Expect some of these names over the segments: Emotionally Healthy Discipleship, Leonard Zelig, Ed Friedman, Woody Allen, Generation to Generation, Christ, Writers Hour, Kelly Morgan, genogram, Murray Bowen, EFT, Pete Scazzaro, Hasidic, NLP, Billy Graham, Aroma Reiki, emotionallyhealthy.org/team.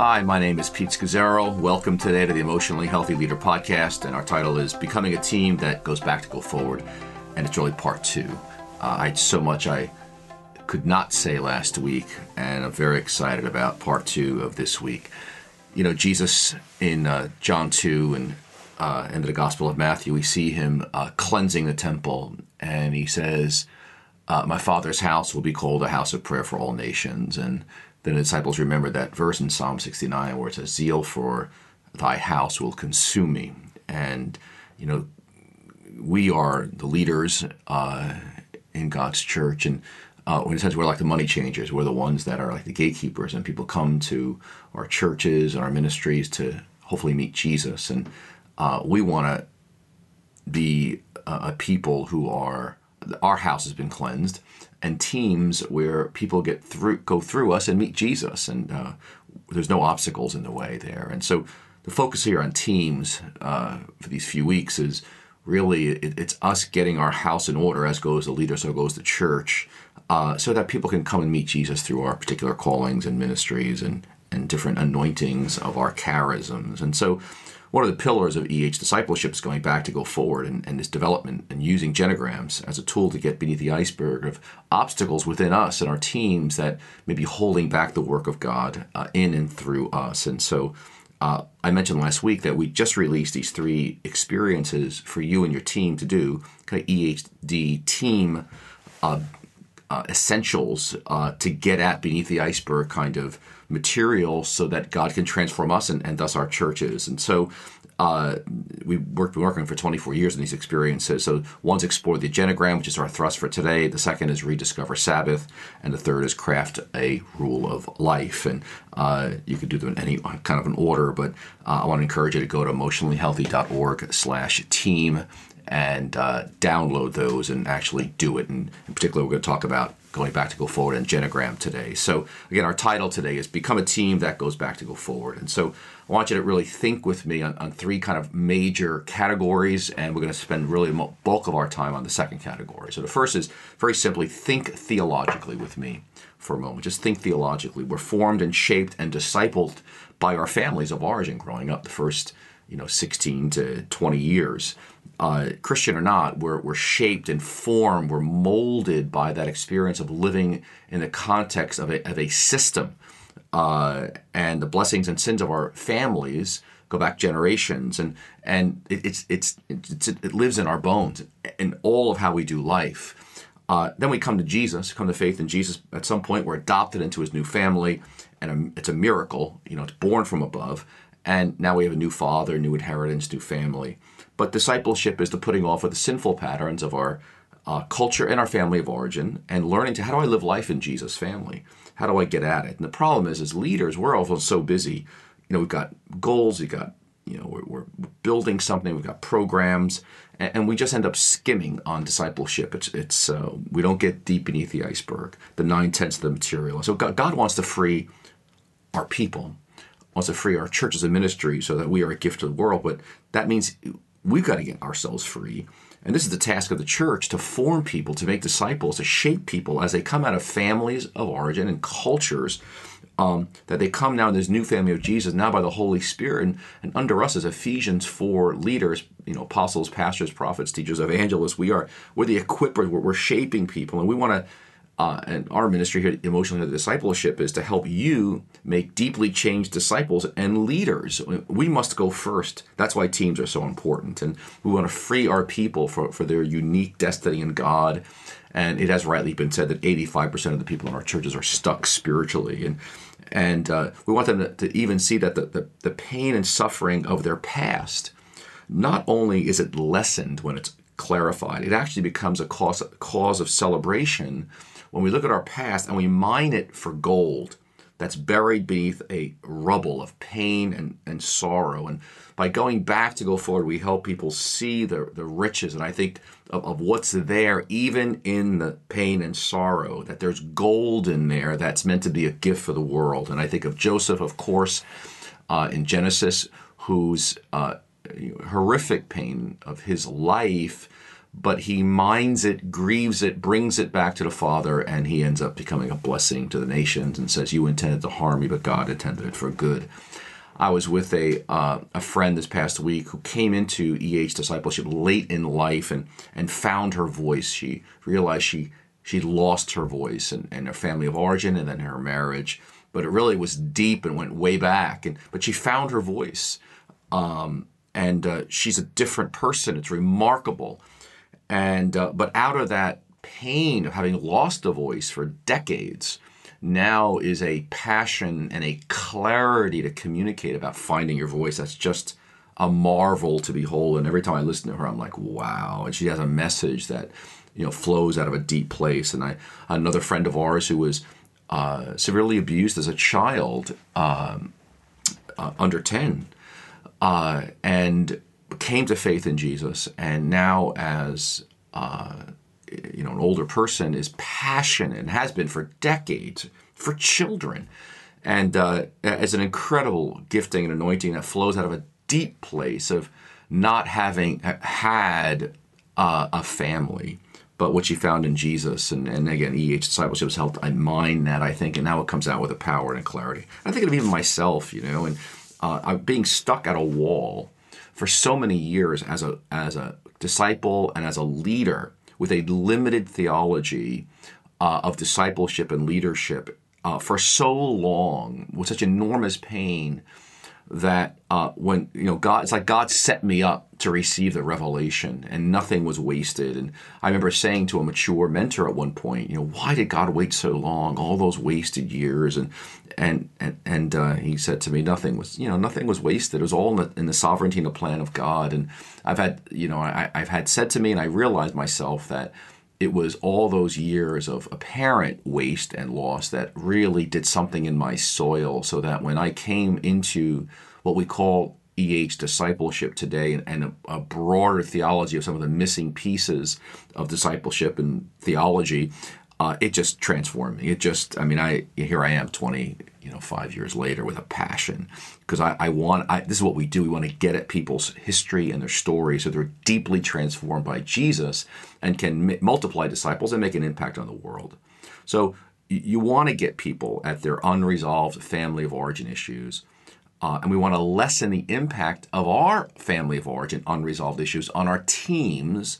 Hi, my name is Pete Scazzaro. Welcome today to the Emotionally Healthy Leader podcast, and our title is Becoming a Team That Goes Back to Go Forward, and it's really part two. I could not say last week, and I'm very excited about part two of this week. You know, Jesus in John 2 and the Gospel of Matthew, we see him cleansing the temple, and he says, my Father's house will be called a house of prayer for all nations, and then the disciples remember that verse in Psalm 69 where it says, zeal for thy house will consume me. And, you know, we are the leaders in God's church. And in a sense, we're like the money changers. We're the ones that are like the gatekeepers. And people come to our churches and our ministries to hopefully meet Jesus. And we want to be a people who are, our house has been cleansed, and teams where people go through us and meet Jesus, and there's no obstacles in the way there. And so the focus here on teams for these few weeks is really it's us getting our house in order, as goes the leader, so goes the church, so that people can come and meet Jesus through our particular callings and ministries and different anointings of our charisms. And so one of the pillars of EH discipleship is going back to go forward, and this development and using genograms as a tool to get beneath the iceberg of obstacles within us and our teams that may be holding back the work of God in and through us. And so I mentioned last week that we just released these three experiences for you and your team to do, kind of EHD team essentials to get at beneath the iceberg kind of material, so that God can transform us and thus our churches. And so we've been working for 24 years on these experiences. So one's Explore the Genogram, which is our thrust for today. The second is Rediscover Sabbath. And the third is Craft a Rule of Life. And you can do them in any kind of an order, but I want to encourage you to go to emotionallyhealthy.org/team and download those and actually do it. And in particular, we're going to talk about going back to go forward and genogram today. So again, our title today is Become a Team That Goes Back to Go Forward. And so I want you to really think with me on three kind of major categories, and we're going to spend really the bulk of our time on the second category. So the first is very simply think theologically with me for a moment. Just think theologically. We're formed and shaped and discipled by our families of origin growing up the first 16 to 20 years. Christian or not, we're shaped and formed, we're molded by that experience of living in the context of a system. And the blessings and sins of our families go back generations, and it lives in our bones, in all of how we do life. Then we come to faith in Jesus. At some point, we're adopted into his new family, and it's a miracle, it's born from above. And now we have a new father, new inheritance, new family. But discipleship is the putting off of the sinful patterns of our culture and our family of origin, and learning how do I live life in Jesus' family? How do I get at it? And the problem is, as leaders, we're also so busy. We've got goals, we've got, we're building something, we've got programs, and we just end up skimming on discipleship. It's we don't get deep beneath the iceberg, the 9/10 of the material. So God wants to free our people, wants to free our churches and ministries so that we are a gift to the world. But that means we've got to get ourselves free. And this is the task of the church, to form people, to make disciples, to shape people as they come out of families of origin and cultures, that they come now in this new family of Jesus, now by the Holy Spirit. And under us as Ephesians 4 leaders, apostles, pastors, prophets, teachers, evangelists, we're the equippers, we're shaping people. And we want to and our ministry here, Emotionally Healthy Discipleship, is to help you make deeply changed disciples and leaders. We must go first. That's why teams are so important. And we want to free our people for their unique destiny in God. And it has rightly been said that 85% of the people in our churches are stuck spiritually. And we want them to even see that the pain and suffering of their past, not only is it lessened when it's clarified, it actually becomes a cause of celebration when we look at our past and we mine it for gold that's buried beneath a rubble of pain and sorrow. And by going back to go forward, we help people see the riches, and I think of what's there, even in the pain and sorrow, that there's gold in there that's meant to be a gift for the world. And I think of Joseph, of course, in Genesis, whose horrific pain of his life but he minds it, grieves it, brings it back to the Father, and he ends up becoming a blessing to the nations and says, you intended to harm me, but God intended it for good. I was with a friend this past week who came into EH discipleship late in life and found her voice. She realized she lost her voice and her family of origin and then her marriage. But it really was deep and went way back. But she found her voice. She's a different person. It's remarkable. But out of that pain of having lost a voice for decades, now is a passion and a clarity to communicate about finding your voice. That's just a marvel to behold. And every time I listen to her, I'm like, wow. And she has a message that, you know, flows out of a deep place. And another friend of ours who was severely abused as a child, under 10, and came to faith in Jesus. And now as you know, an older person, is passionate and has been for decades for children, and as an incredible gifting and anointing that flows out of a deep place of not having had a family, but what she found in Jesus. And again, EH discipleship has helped I mine that, I think, and now it comes out with a power and a clarity. I think of even myself, you know, and being stuck at a wall for so many years as a disciple and as a leader, with a limited theology of discipleship and leadership for so long, with such enormous pain, that when, you know, God, it's like God set me up to receive the revelation and nothing was wasted. And I remember saying to a mature mentor at one point, you know, why did God wait so long, all those wasted years? And he said to me, nothing was wasted. It was all in the sovereignty and the plan of God. And I've had said to me, and I realized myself that it was all those years of apparent waste and loss that really did something in my soil, so that when I came into what we call EH discipleship today and a broader theology of some of the missing pieces of discipleship and theology, it just transformed me. Here I am 5 years later with a passion, because this is what we do. We want to get at people's history and their story so they're deeply transformed by Jesus and can multiply disciples and make an impact on the world. So you want to get people at their unresolved family of origin issues, and we want to lessen the impact of our family of origin unresolved issues on our teams,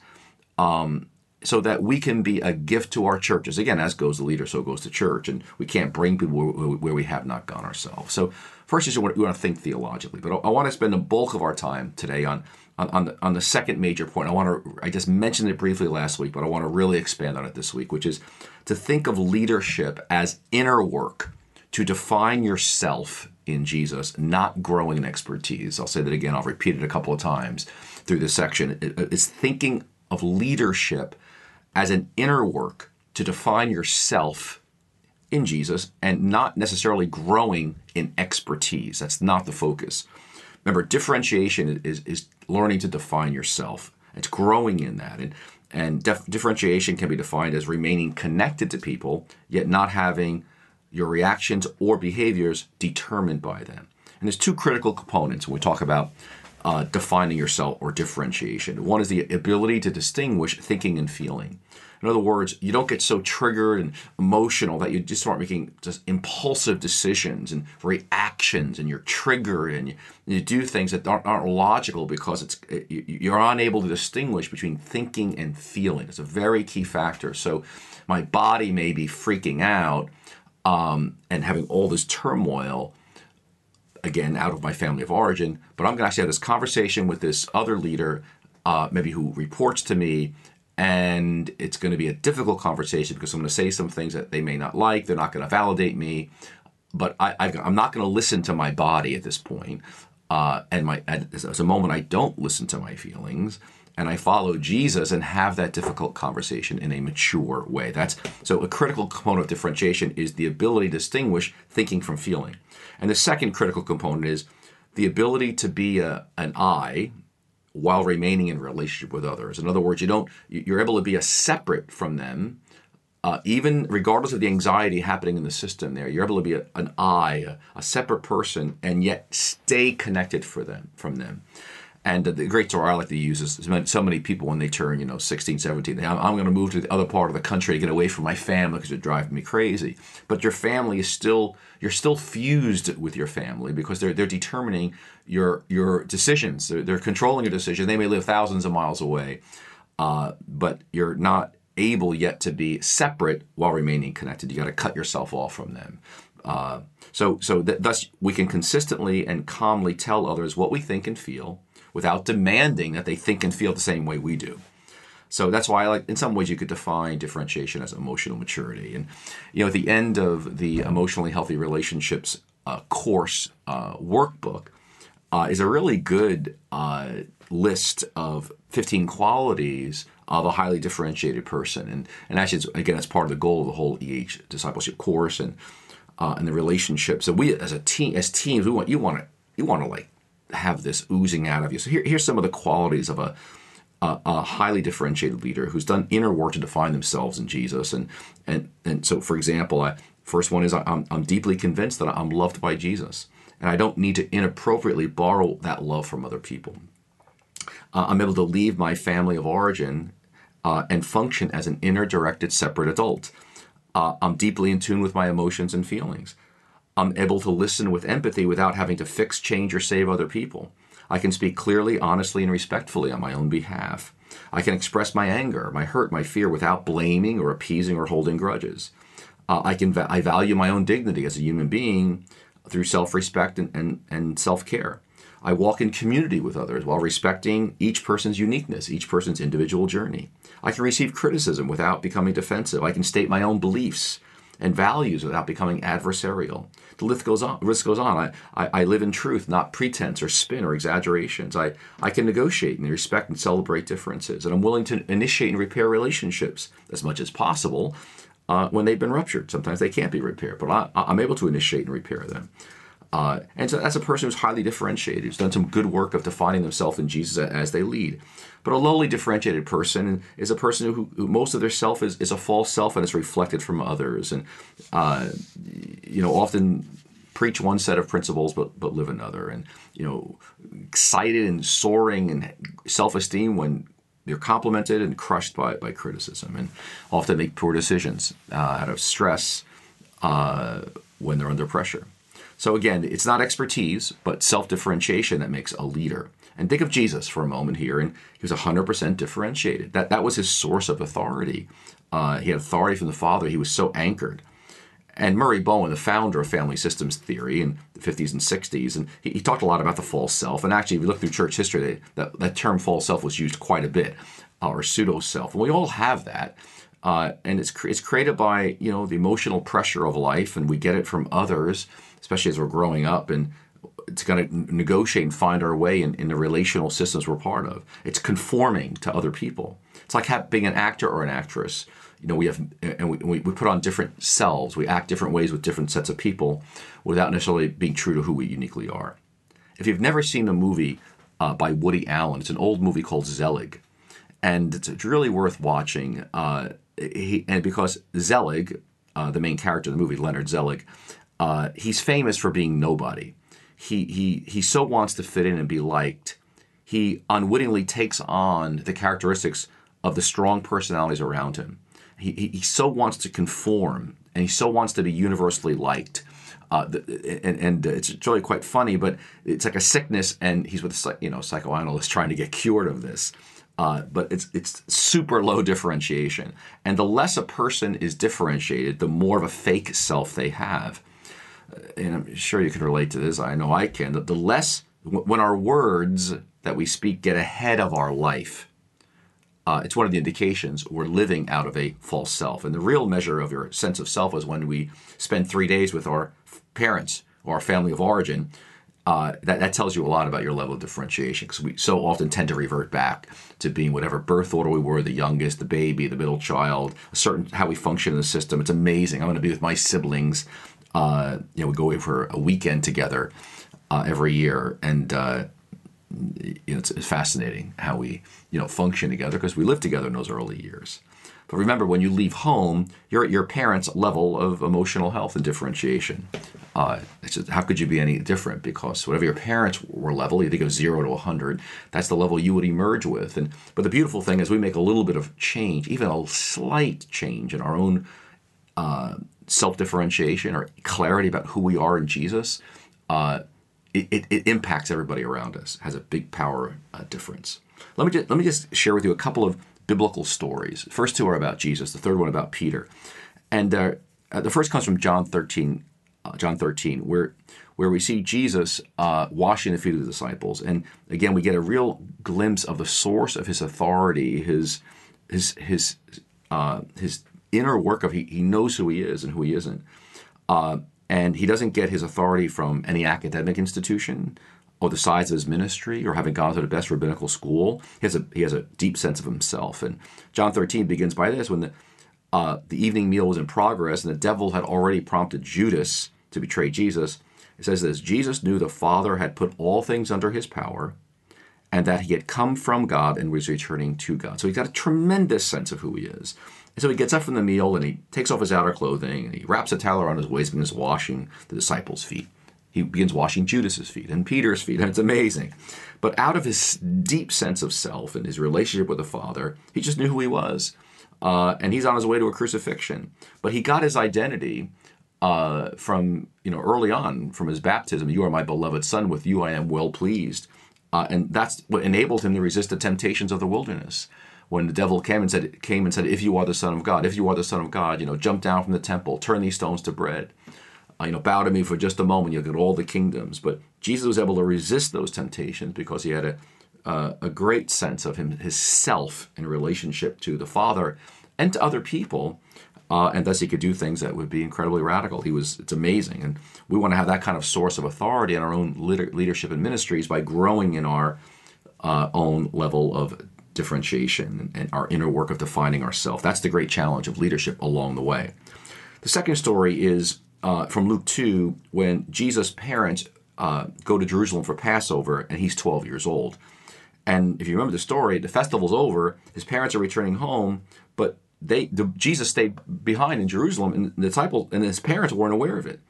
so that we can be a gift to our churches. Again, as goes the leader, so goes the church. And we can't bring people where we have not gone ourselves. So first, we want to think theologically. But I want to spend the bulk of our time today on the second major point. I just mentioned it briefly last week, but I want to really expand on it this week, which is to think of leadership as inner work to define yourself in Jesus, not growing in expertise. I'll say that again. I'll repeat it a couple of times through this section. It's thinking of leadership as an inner work to define yourself in Jesus and not necessarily growing in expertise. That's not the focus. Remember, differentiation is learning to define yourself. It's growing in that. And differentiation can be defined as remaining connected to people, yet not having your reactions or behaviors determined by them. And there's two critical components when we talk about defining yourself or differentiation. One is the ability to distinguish thinking and feeling. In other words, you don't get so triggered and emotional that you just start making just impulsive decisions and reactions, and you're triggered and you do things that aren't logical because you're unable to distinguish between thinking and feeling. It's a very key factor. So my body may be freaking out and having all this turmoil, again, out of my family of origin, but I'm going to actually have this conversation with this other leader, maybe who reports to me, and it's going to be a difficult conversation because I'm going to say some things that they may not like. They're not going to validate me, but I'm not going to listen to my body at this point. There's a moment I don't listen to my feelings, and I follow Jesus and have that difficult conversation in a mature way. So a critical component of differentiation is the ability to distinguish thinking from feeling. And the second critical component is the ability to be an I while remaining in relationship with others. In other words, you're able to be separate from them, even regardless of the anxiety happening in the system there. You're able to be an I, a separate person, and yet stay connected from them. And the great story I like to use is so many people when they turn, 16, 17, I'm going to move to the other part of the country to get away from my family because it drives me crazy. But your family is still, you're still fused with your family because they're determining your decisions. They're controlling your decision. They may live thousands of miles away, but you're not able yet to be separate while remaining connected. You got to cut yourself off from them. So thus we can consistently and calmly tell others what we think and feel, without demanding that they think and feel the same way we do. So that's why, in some ways, you could define differentiation as emotional maturity. And at the end of the Emotionally Healthy Relationships course workbook is a really good list of 15 qualities of a highly differentiated person. And actually, again, that's part of the goal of the whole EH discipleship course and the relationship. So we, as a team, as teams, you want to have this oozing out of you. So here's some of the qualities of a highly differentiated leader who's done inner work to define themselves in Jesus. And so, for example, first one is I'm deeply convinced that I'm loved by Jesus, and I don't need to inappropriately borrow that love from other people. I'm able to leave my family of origin and function as an inner directed separate adult. I'm deeply in tune with my emotions and feelings. I'm able to listen with empathy without having to fix, change, or save other people. I can speak clearly, honestly, and respectfully on my own behalf. I can express my anger, my hurt, my fear without blaming or appeasing or holding grudges. I value my own dignity as a human being through self-respect and self-care. I walk in community with others while respecting each person's uniqueness, each person's individual journey. I can receive criticism without becoming defensive. I can state my own beliefs and values without becoming adversarial. The list goes on. I live in truth, not pretense or spin or exaggerations. I can negotiate and respect and celebrate differences. And I'm willing to initiate and repair relationships as much as possible when they've been ruptured. Sometimes they can't be repaired, but I'm able to initiate and repair them. And so that's a person who's highly differentiated, who's done some good work of defining themselves in Jesus as they lead. But a lowly differentiated person is a person who most of their self is a false self and is reflected from others, and often preach one set of principles but live another, and excited and soaring and self-esteem when they're complimented and crushed by criticism, and often make poor decisions out of stress when they're under pressure. So again, it's not expertise, but self-differentiation that makes a leader. And think of Jesus for a moment here, and he was 100% differentiated. That was his source of authority. He had authority from the Father. He was so anchored. And Murray Bowen, the founder of family systems theory in the 50s and 60s, and he talked a lot about the false self. And actually, if you look through church history, that term false self was used quite a bit, or pseudo-self. And we all have that. And it's created by, the emotional pressure of life, and we get it from others, especially as we're growing up, and it's going to negotiate and find our way in the relational systems we're part of. It's conforming to other people. It's like being an actor or an actress. We put on different selves. We act different ways with different sets of people without necessarily being true to who we uniquely are. If you've never seen a movie by Woody Allen, it's an old movie called Zelig, and it's really worth watching. Because Zelig, the main character of the movie, Leonard Zelig, he's famous for being nobody. He so wants to fit in and be liked. He unwittingly takes on the characteristics of the strong personalities around him. He so wants to conform, and he so wants to be universally liked. And it's really quite funny, but it's like a sickness, and he's with a psychoanalyst trying to get cured of this. But it's super low differentiation. And the less a person is differentiated, the more of a fake self they have. And I'm sure you can relate to this. I know I can. The less, when our words that we speak get ahead of our life, it's one of the indications we're living out of a false self. And the real measure of your sense of self is when we spend 3 days with our parents or our family of origin. That tells you a lot about your level of differentiation, because we so often tend to revert back to being whatever birth order we were, the youngest, the baby, the middle child, how we function in the system. It's amazing. I'm going to be with my siblings. We go away for a weekend together every year, and it's fascinating how we function together because we lived together in those early years. But remember, when you leave home, you're at your parents' level of emotional health and differentiation. How could you be any different? Because whatever your parents were level, either go 0 to 100, that's the level you would emerge with. But the beautiful thing is we make a little bit of change, even a slight change in our own self-differentiation or clarity about who we are in Jesus. It impacts everybody around us, has a big power difference. Let me just share with you a couple of biblical stories. The first two are about Jesus, the third one about Peter. And the first comes from John 13, where we see Jesus washing the feet of the disciples. And again, we get a real glimpse of the source of his authority, his inner work of he knows who he is and who he isn't. And he doesn't get his authority from any academic institution or the size of his ministry or having gone to the best rabbinical school. He has a deep sense of himself. And John 13 begins by this, when the evening meal was in progress, and the devil had already prompted Judas to betray Jesus. It says this: Jesus knew the Father had put all things under his power, and that he had come from God and was returning to God. So he's got a tremendous sense of who he is. And so he gets up from the meal, and he takes off his outer clothing, and he wraps a towel around his waist, and is washing the disciples' feet. He begins washing Judas's feet and Peter's feet, and it's amazing. But out of his deep sense of self and his relationship with the Father, he just knew who he was. And he's on his way to a crucifixion, but he got his identity from early on from his baptism. You are my beloved son; with you I am well pleased, and that's what enabled him to resist the temptations of the wilderness. When the devil came and said, "If you are the Son of God, if you are the Son of God, jump down from the temple, turn these stones to bread, bow to me for just a moment, you'll get all the kingdoms." But Jesus was able to resist those temptations because he had a great sense of his self in relationship to the Father and to other people, and thus he could do things that would be incredibly radical. It's amazing, and we want to have that kind of source of authority in our own leadership and ministries by growing in our own level of differentiation and our inner work of defining ourselves. That's the great challenge of leadership along the way. The second story is from Luke 2, when Jesus' parents go to Jerusalem for Passover, and he's 12 years old. And if you remember the story, the festival's over, his parents are returning home, but Jesus stayed behind in Jerusalem, and the disciples and his parents weren't aware of it.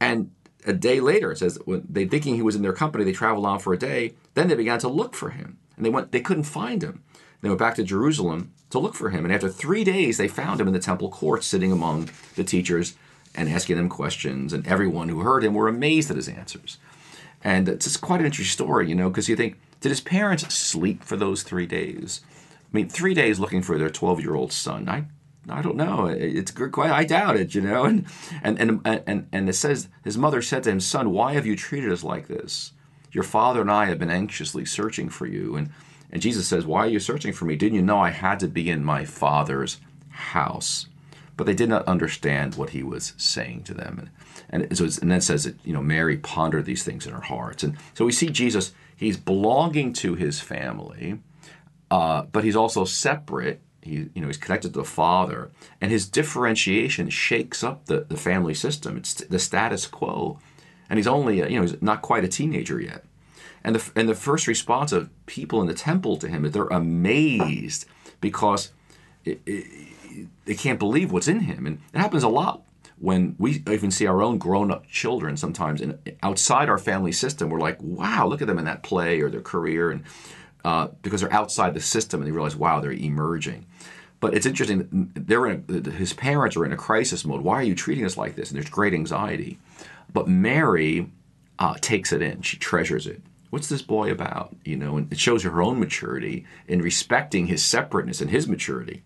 And a day later, it says, when they thinking he was in their company, they traveled on for a day. Then they began to look for him, and they couldn't find him. They went back to Jerusalem to look for him, and after 3 days, they found him in the temple courts, sitting among the teachers and asking them questions, and everyone who heard him were amazed at his answers. And it's just quite an interesting story, because you think, did his parents sleep for those 3 days? 3 days looking for their 12-year-old son. I don't know. It's good. I doubt it. And it says his mother said to him, "Son, why have you treated us like this? Your father and I have been anxiously searching for you." And Jesus says, "Why are you searching for me? Didn't you know I had to be in my Father's house?" But they did not understand what he was saying to them. And then it says that Mary pondered these things in her heart. And so we see Jesus. He's belonging to his family, but he's also separate. He's connected to the Father, and his differentiation shakes up the family system. It's the status quo, and he's only he's not quite a teenager yet. And the first response of people in the temple to him is they're amazed because they can't believe what's in him, and it happens a lot. When we even see our own grown-up children sometimes outside our family system, we're like, wow, look at them in that play or their career, and because they're outside the system and they realize, wow, they're emerging. But it's interesting, his parents are in a crisis mode. Why are you treating us like this? And there's great anxiety. But Mary takes it in. She treasures it. What's this boy about? And it shows her own maturity in respecting his separateness and his maturity.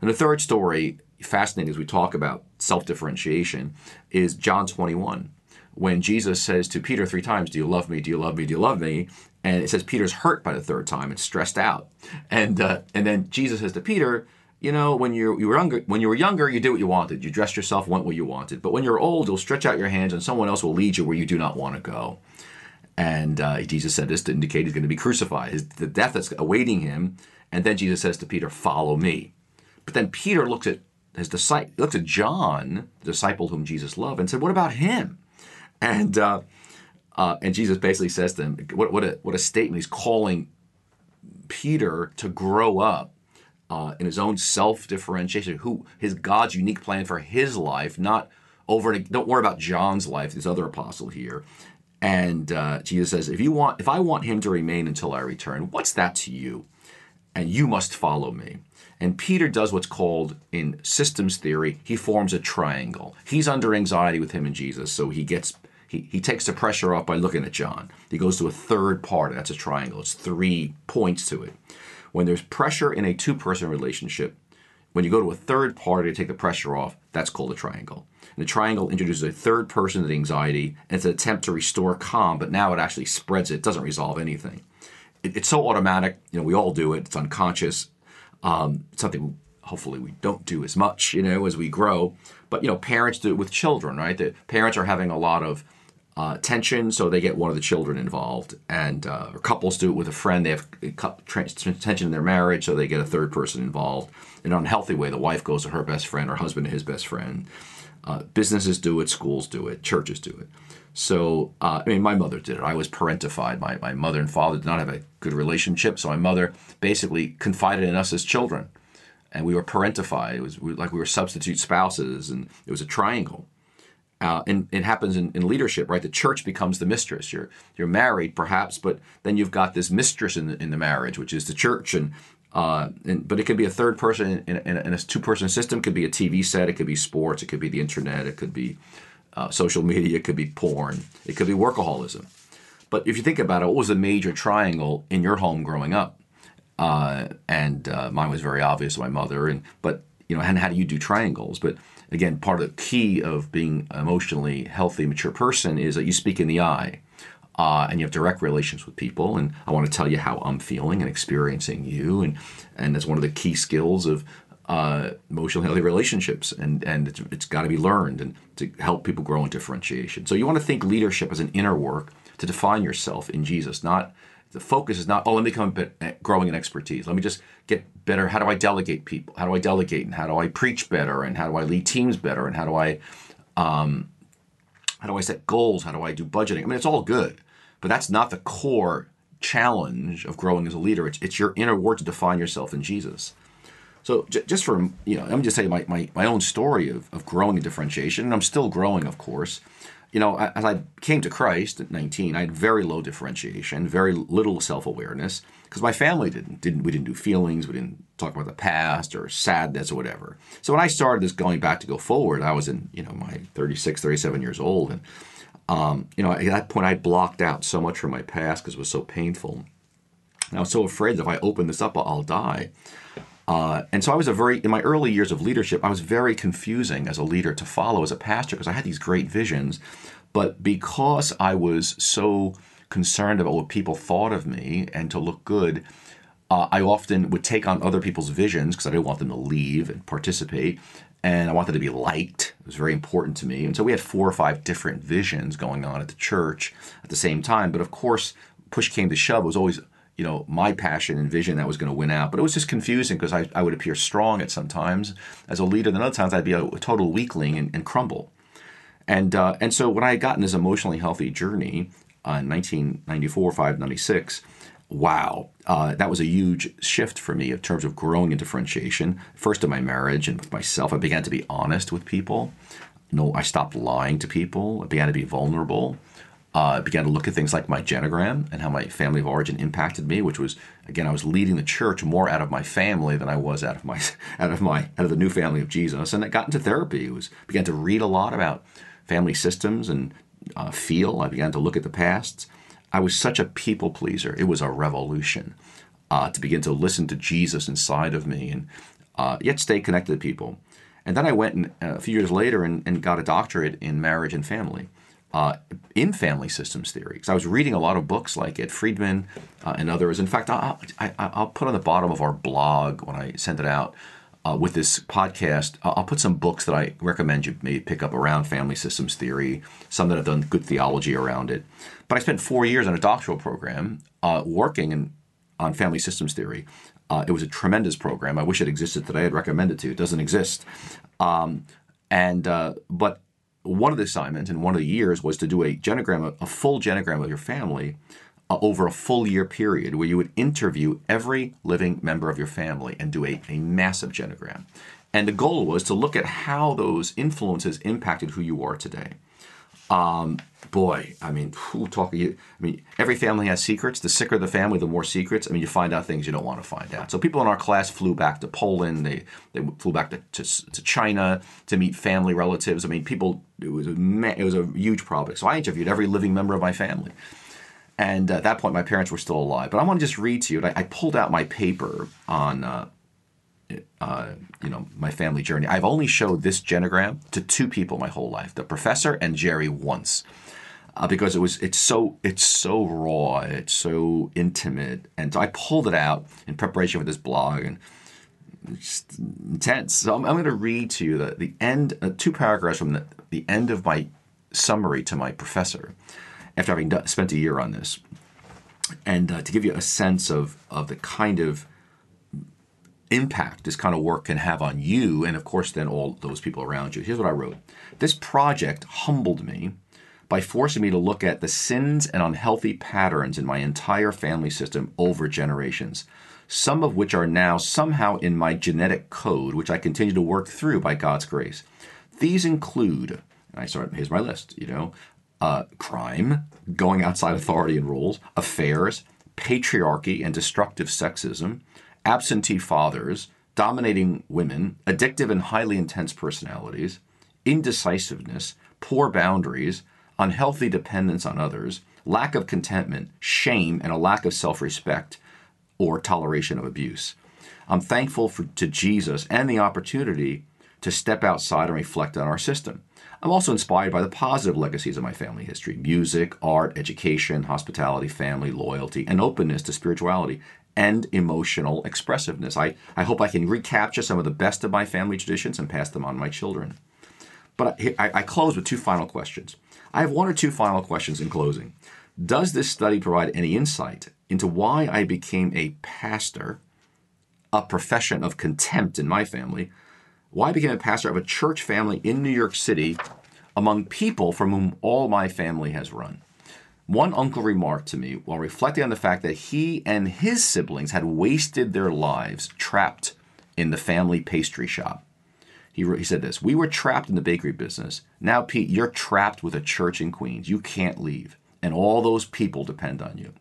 And the third story, fascinating as we talk about self-differentiation, is John 21, when Jesus says to Peter 3 times, "Do you love me? Do you love me? Do you love me?" And it says Peter's hurt by the 3rd time and stressed out. And then Jesus says to Peter, when you were younger, you did what you wanted. You dressed yourself, went where you wanted. But when you're old, you'll stretch out your hands and someone else will lead you where you do not want to go. And Jesus said this to indicate he's going to be crucified, the death that's awaiting him. And then Jesus says to Peter, "Follow me." But then Peter looks at John, the disciple whom Jesus loved, and said, "What about him?" And Jesus basically says to him, what a statement. He's calling Peter to grow up in his own self-differentiation, God's unique plan for his life, not over, don't worry about John's life, this other apostle here. And Jesus says, if I want him to remain until I return, what's that to you? And you must follow me. And Peter does what's called in systems theory, he forms a triangle. He's under anxiety with him and Jesus, so he takes the pressure off by looking at John. He goes to a third party, that's a triangle. It's 3 points to it. When there's pressure in a two-person relationship, when you go to a third party to take the pressure off, that's called a triangle. And the triangle introduces a third person to the anxiety, and it's an attempt to restore calm, but now it actually spreads it. It doesn't resolve anything. It's so automatic. You know, we all do it. It's unconscious. It's something hopefully we don't do as much, you know, as we grow. But, you know, parents do it with children, right? The parents are having a lot of tension, so they get one of the children involved. And or couples do it with a friend. They have tension in their marriage, so they get a third person involved. In an unhealthy way, the wife goes to her best friend or husband to his best friend. Businesses do it. Schools do it. Churches do it. So, I mean, my mother did it. I was parentified. My mother and father did not have a good relationship, so my mother basically confided in us as children, and we were parentified. It was like we were substitute spouses, and it was a triangle. And it happens in leadership, right? The church becomes the mistress. You're married, perhaps, but then you've got this mistress in the marriage, which is the church, but it could be a third person in a two-person system. It could be a TV set. It could be sports. It could be the internet. It could be social media, could be porn, it could be workaholism. But if you think about it, what was the major triangle in your home growing up? And mine was very obvious, my mother. And how do you do triangles? But again, part of the key of being emotionally healthy, mature person is that you speak in the eye, and you have direct relations with people. And I want to tell you how I'm feeling and experiencing you. And that's one of the key skills of emotionally healthy relationships, and it's got to be learned and to help people grow in differentiation. So you want to think leadership as an inner work to define yourself in Jesus. Not the focus is not, oh, let me become growing in expertise. Let me just get better. How do I delegate people? How do I delegate? And how do I preach better? And how do I lead teams better? And how do I set goals? How do I do budgeting? I mean, it's all good, but that's not the core challenge of growing as a leader. It's your inner work to define yourself in Jesus. So just for, you know, let me just tell you my own story of growing in differentiation, and I'm still growing, of course. You know, as I came to Christ at 19, I had very low differentiation, very little self-awareness, because my family didn't do feelings, we didn't talk about the past or sadness or whatever. So when I started this going back to go forward, I was in, you know, my 36, 37 years old, and you know, at that point I blocked out so much from my past because it was so painful, and I was so afraid that if I open this up, I'll die. And so I was in my early years of leadership, I was very confusing as a leader to follow as a pastor, because I had these great visions, but because I was so concerned about what people thought of me and to look good, I often would take on other people's visions because I didn't want them to leave and participate, and I wanted to be liked. It was very important to me. And so we had 4 or 5 different visions going on at the church at the same time. But of course, push came to shove, it was always, you know, my passion and vision that was going to win out. But it was just confusing because I would appear strong at some times as a leader, and then other times I'd be a total weakling and crumble. And so when I got in this emotionally healthy journey in 1994, 5, 96, wow, that was a huge shift for me in terms of growing in differentiation. First in my marriage and with myself, I began to be honest with people. You know, I stopped lying to people. I began to be vulnerable. I began to look at things like my genogram and how my family of origin impacted me, which was, again, I was leading the church more out of my family than I was out of the new family of Jesus. And I got into therapy. Began to read a lot about family systems and feel. I began to look at the past. I was such a people pleaser. It was a revolution to begin to listen to Jesus inside of me and yet stay connected to people. And then I went a few years later and got a doctorate in marriage and family. In family systems theory, because I was reading a lot of books like Ed Friedman and others. In fact, I'll put on the bottom of our blog when I send it out with this podcast, I'll put some books that I recommend you maybe pick up around family systems theory, some that have done good theology around it. But I spent 4 years on a doctoral program working on family systems theory. It was a tremendous program. I wish it existed today. I'd recommend it to you. It doesn't exist. But one of the assignments in one of the years was to do a genogram, a full genogram of your family over a full year period, where you would interview every living member of your family and do a massive genogram. And the goal was to look at how those influences impacted who you are today. Boy, I mean, every family has secrets. The sicker the family, the more secrets. I mean, you find out things you don't want to find out. So people in our class flew back to Poland. They flew back to China to meet family relatives. I mean, it was a huge project. So I interviewed every living member of my family. And at that point, my parents were still alive. But I want to just read to you. I pulled out my paper on my family journey. I've only showed this genogram to two people my whole life: the professor and Jerry once, because it's so raw, it's so intimate, and so I pulled it out in preparation for this blog, and it's just intense. So I'm going to read to you the end, two paragraphs from the end of my summary to my professor, after having spent a year on this, and to give you a sense of the kind of impact this kind of work can have on you, and of course then all those people around you. Here's what I wrote. This project humbled me by forcing me to look at the sins and unhealthy patterns in my entire family system over generations, some of which are now somehow in my genetic code, which I continue to work through by God's grace. These include, here's my list, crime, going outside authority and rules, affairs, patriarchy and destructive sexism, absentee fathers, dominating women, addictive and highly intense personalities, indecisiveness, poor boundaries, unhealthy dependence on others, lack of contentment, shame, and a lack of self-respect or toleration of abuse. I'm thankful to Jesus and the opportunity to step outside and reflect on our system. I'm also inspired by the positive legacies of my family history: music, art, education, hospitality, family, loyalty, and openness to spirituality and emotional expressiveness. I hope I can recapture some of the best of my family traditions and pass them on to my children. But I close with two final questions. I have one or two final questions in closing. Does this study provide any insight into why I became a pastor, a profession of contempt in my family, why I became a pastor of a church family in New York City among people from whom all my family has run? One uncle remarked to me while reflecting on the fact that he and his siblings had wasted their lives trapped in the family pastry shop. He said this: "We were trapped in the bakery business. Now, Pete, you're trapped with a church in Queens. You can't leave, and all those people depend on you."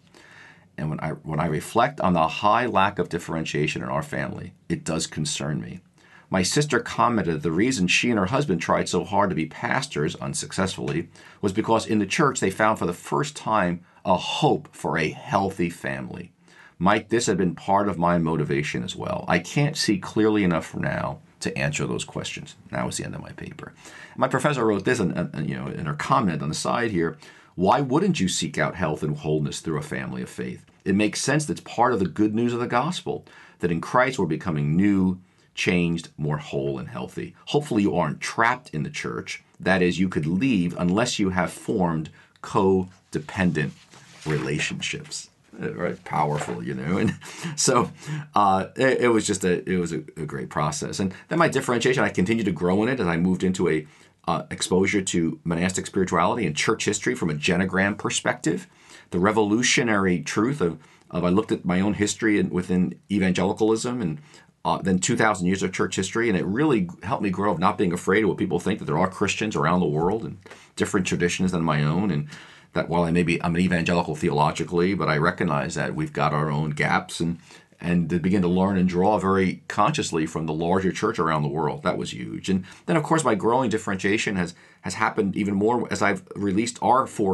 And when I reflect on the high lack of differentiation in our family, it does concern me. My sister commented the reason she and her husband tried so hard to be pastors unsuccessfully was because in the church they found for the first time a hope for a healthy family. Mike, this had been part of my motivation as well. I can't see clearly enough for now to answer those questions. That was the end of my paper. My professor wrote this in her comment on the side here: "Why wouldn't you seek out health and wholeness through a family of faith? It makes sense. That's part of the good news of the gospel, that in Christ we're becoming new, changed, more whole and healthy. Hopefully you aren't trapped in the church. That is, you could leave unless you have formed codependent relationships." Right? Powerful, And so it was a great process. And then my differentiation, I continued to grow in it as I moved into a exposure to monastic spirituality and church history from a genogram perspective. The revolutionary truth of I looked at my own history within evangelicalism and then 2,000 years of church history, and it really helped me grow up not being afraid of what people think, that there are Christians around the world and different traditions than my own, and that while I'm an evangelical theologically, but I recognize that we've got our own gaps, and to begin to learn and draw very consciously from the larger church around the world. That was huge. And then, of course, my growing differentiation has happened even more as I've released our four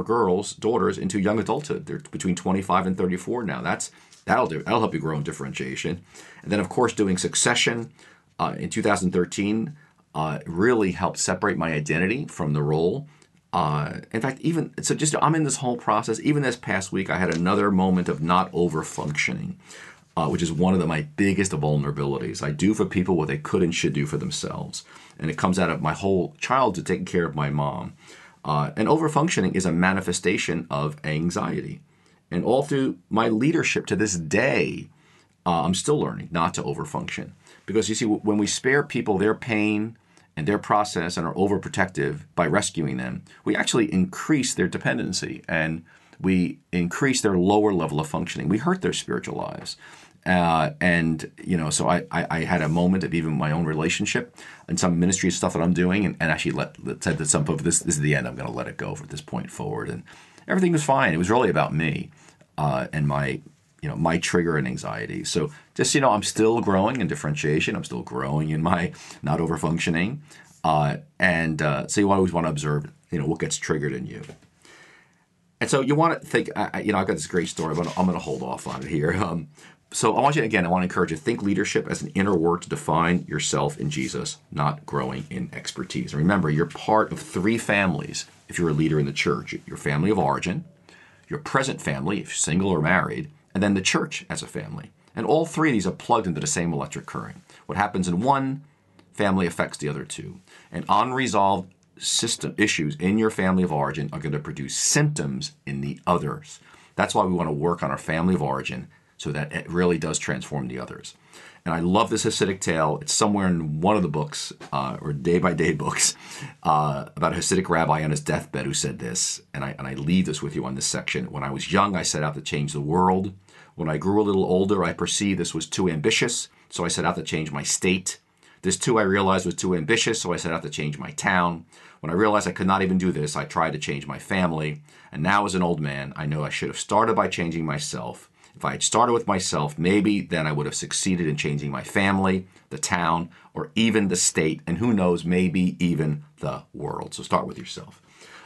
daughters, into young adulthood. They're between 25 and 34 now. That'll help you grow in differentiation. And then, of course, doing Succession in 2013 really helped separate my identity from the role. In fact, I'm in this whole process. Even this past week, I had another moment of not over-functioning, which is one of my biggest vulnerabilities. I do for people what they could and should do for themselves. And it comes out of my whole childhood taking care of my mom. And over-functioning is a manifestation of anxiety. And all through my leadership to this day, I'm still learning not to overfunction. Because you see, when we spare people their pain and their process and are overprotective by rescuing them, we actually increase their dependency and we increase their lower level of functioning. We hurt their spiritual lives. And, you know, so I had a moment of even my own relationship and some ministry stuff that I'm doing, and actually said to some people, this is the end. I'm going to let it go from this point forward. And everything was fine. It was really about me and my, you know, my trigger and anxiety. So just, you know, I'm still growing in differentiation. I'm still growing in my not over-functioning. So you always want to observe, you know, what gets triggered in you. And so you want to think, you know, I've got this great story, but I'm going to hold off on it here. So I want you, again, I want to encourage you to think leadership as an inner work to define yourself in Jesus, not growing in expertise. And remember, you're part of three families if you're a leader in the church. Your family of origin, your present family, if you're single or married, and then the church as a family. And all three of these are plugged into the same electric current. What happens in one family affects the other two. And unresolved system issues in your family of origin are going to produce symptoms in the others. That's why we want to work on our family of origin so that it really does transform the others. And I love this Hasidic tale. It's somewhere in one of the books, or day-by-day books, about a Hasidic rabbi on his deathbed who said this, and I leave this with you on this section. When I was young, I set out to change the world. When I grew a little older, I perceived this was too ambitious, so I set out to change my state. This, too, I realized was too ambitious, so I set out to change my town. When I realized I could not even do this, I tried to change my family. And now, as an old man, I know I should have started by changing myself. If I had started with myself, maybe then I would have succeeded in changing my family, the town, or even the state, and who knows, maybe even the world. So start with yourself.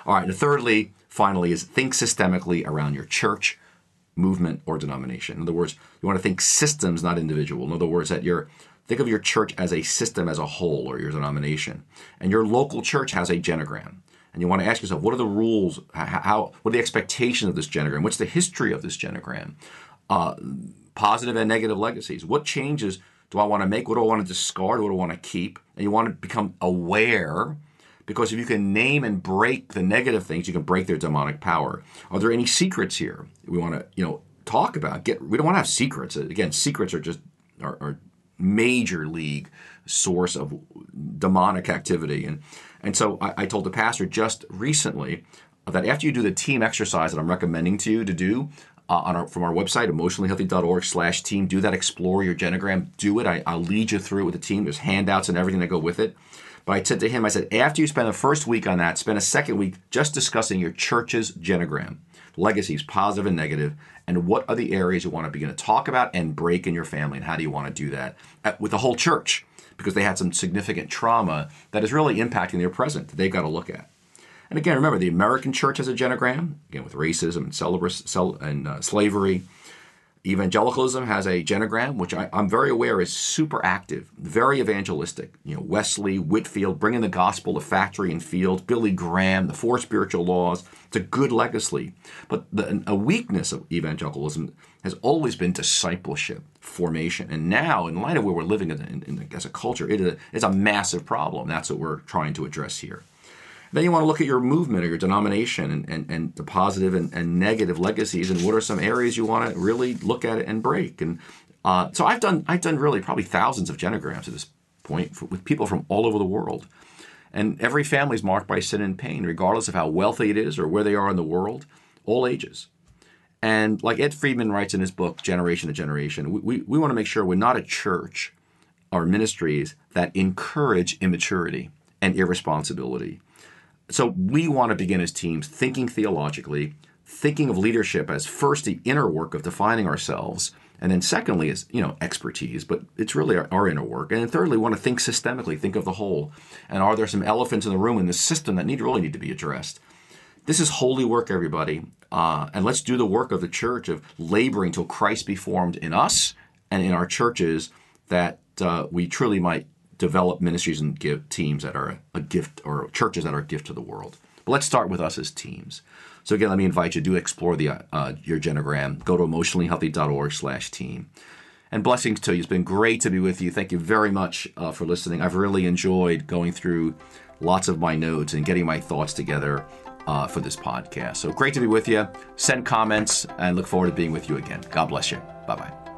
All right, and thirdly, finally, is think systemically around your church, movement, or denomination. In other words, you want to think systems, not individual. In other words, that you're think of your church as a system as a whole, or your denomination. And your local church has a genogram. And you want to ask yourself, what are the rules? What are the expectations of this genogram? What's the history of this genogram? Positive and negative legacies. What changes do I want to make? What do I want to discard? What do I want to keep? And you want to become aware, because if you can name and break the negative things, you can break their demonic power. Are there any secrets here we want to, you know, talk about? We don't want to have secrets. Again, secrets are just are major league source of demonic activity. And so I told the pastor just recently that after you do the team exercise that I'm recommending to you to do from our website, emotionallyhealthy.org/team, do that, explore your genogram, do it. I'll lead you through it with the team. There's handouts and everything that go with it. But I said to him, I said, after you spend the first week on that, spend a second week just discussing your church's genogram, legacies, positive and negative, and what are the areas you want to begin to talk about and break in your family, and how do you want to do that with the whole church, because they had some significant trauma that is really impacting their present that they've got to look at. And again, remember, the American church has a genogram, again, with racism and slavery. Evangelicalism has a genogram, which I'm very aware is super active, very evangelistic. You know, Wesley, Whitefield, bringing the gospel to factory and field, Billy Graham, the four spiritual laws. It's a good legacy. But a weakness of evangelicalism has always been discipleship, formation. And now, in light of where we're living as a culture, it's a massive problem. That's what we're trying to address here. Then you want to look at your movement or your denomination and the positive and negative legacies, and what are some areas you want to really look at it and break. And so I've done really probably thousands of genograms at this point with people from all over the world. And every family is marked by sin and pain, regardless of how wealthy it is or where they are in the world, all ages. And like Ed Friedman writes in his book, Generation to Generation, we want to make sure we're not a church or ministries that encourage immaturity and irresponsibility. So we want to begin as teams thinking theologically, thinking of leadership as first the inner work of defining ourselves, and then secondly is, you know, expertise, but it's really our inner work. And then thirdly, we want to think systemically, think of the whole. And are there some elephants in the room in the system that really need to be addressed? This is holy work, everybody. And let's do the work of the church of laboring till Christ be formed in us and in our churches, that we truly might develop ministries and give teams that are a gift, or churches that are a gift to the world. But let's start with us as teams. So again, let me invite you to explore your genogram. Go to emotionallyhealthy.org/team. And blessings to you. It's been great to be with you. Thank you very much for listening. I've really enjoyed going through lots of my notes and getting my thoughts together for this podcast. So great to be with you. Send comments, and look forward to being with you again. God bless you. Bye-bye.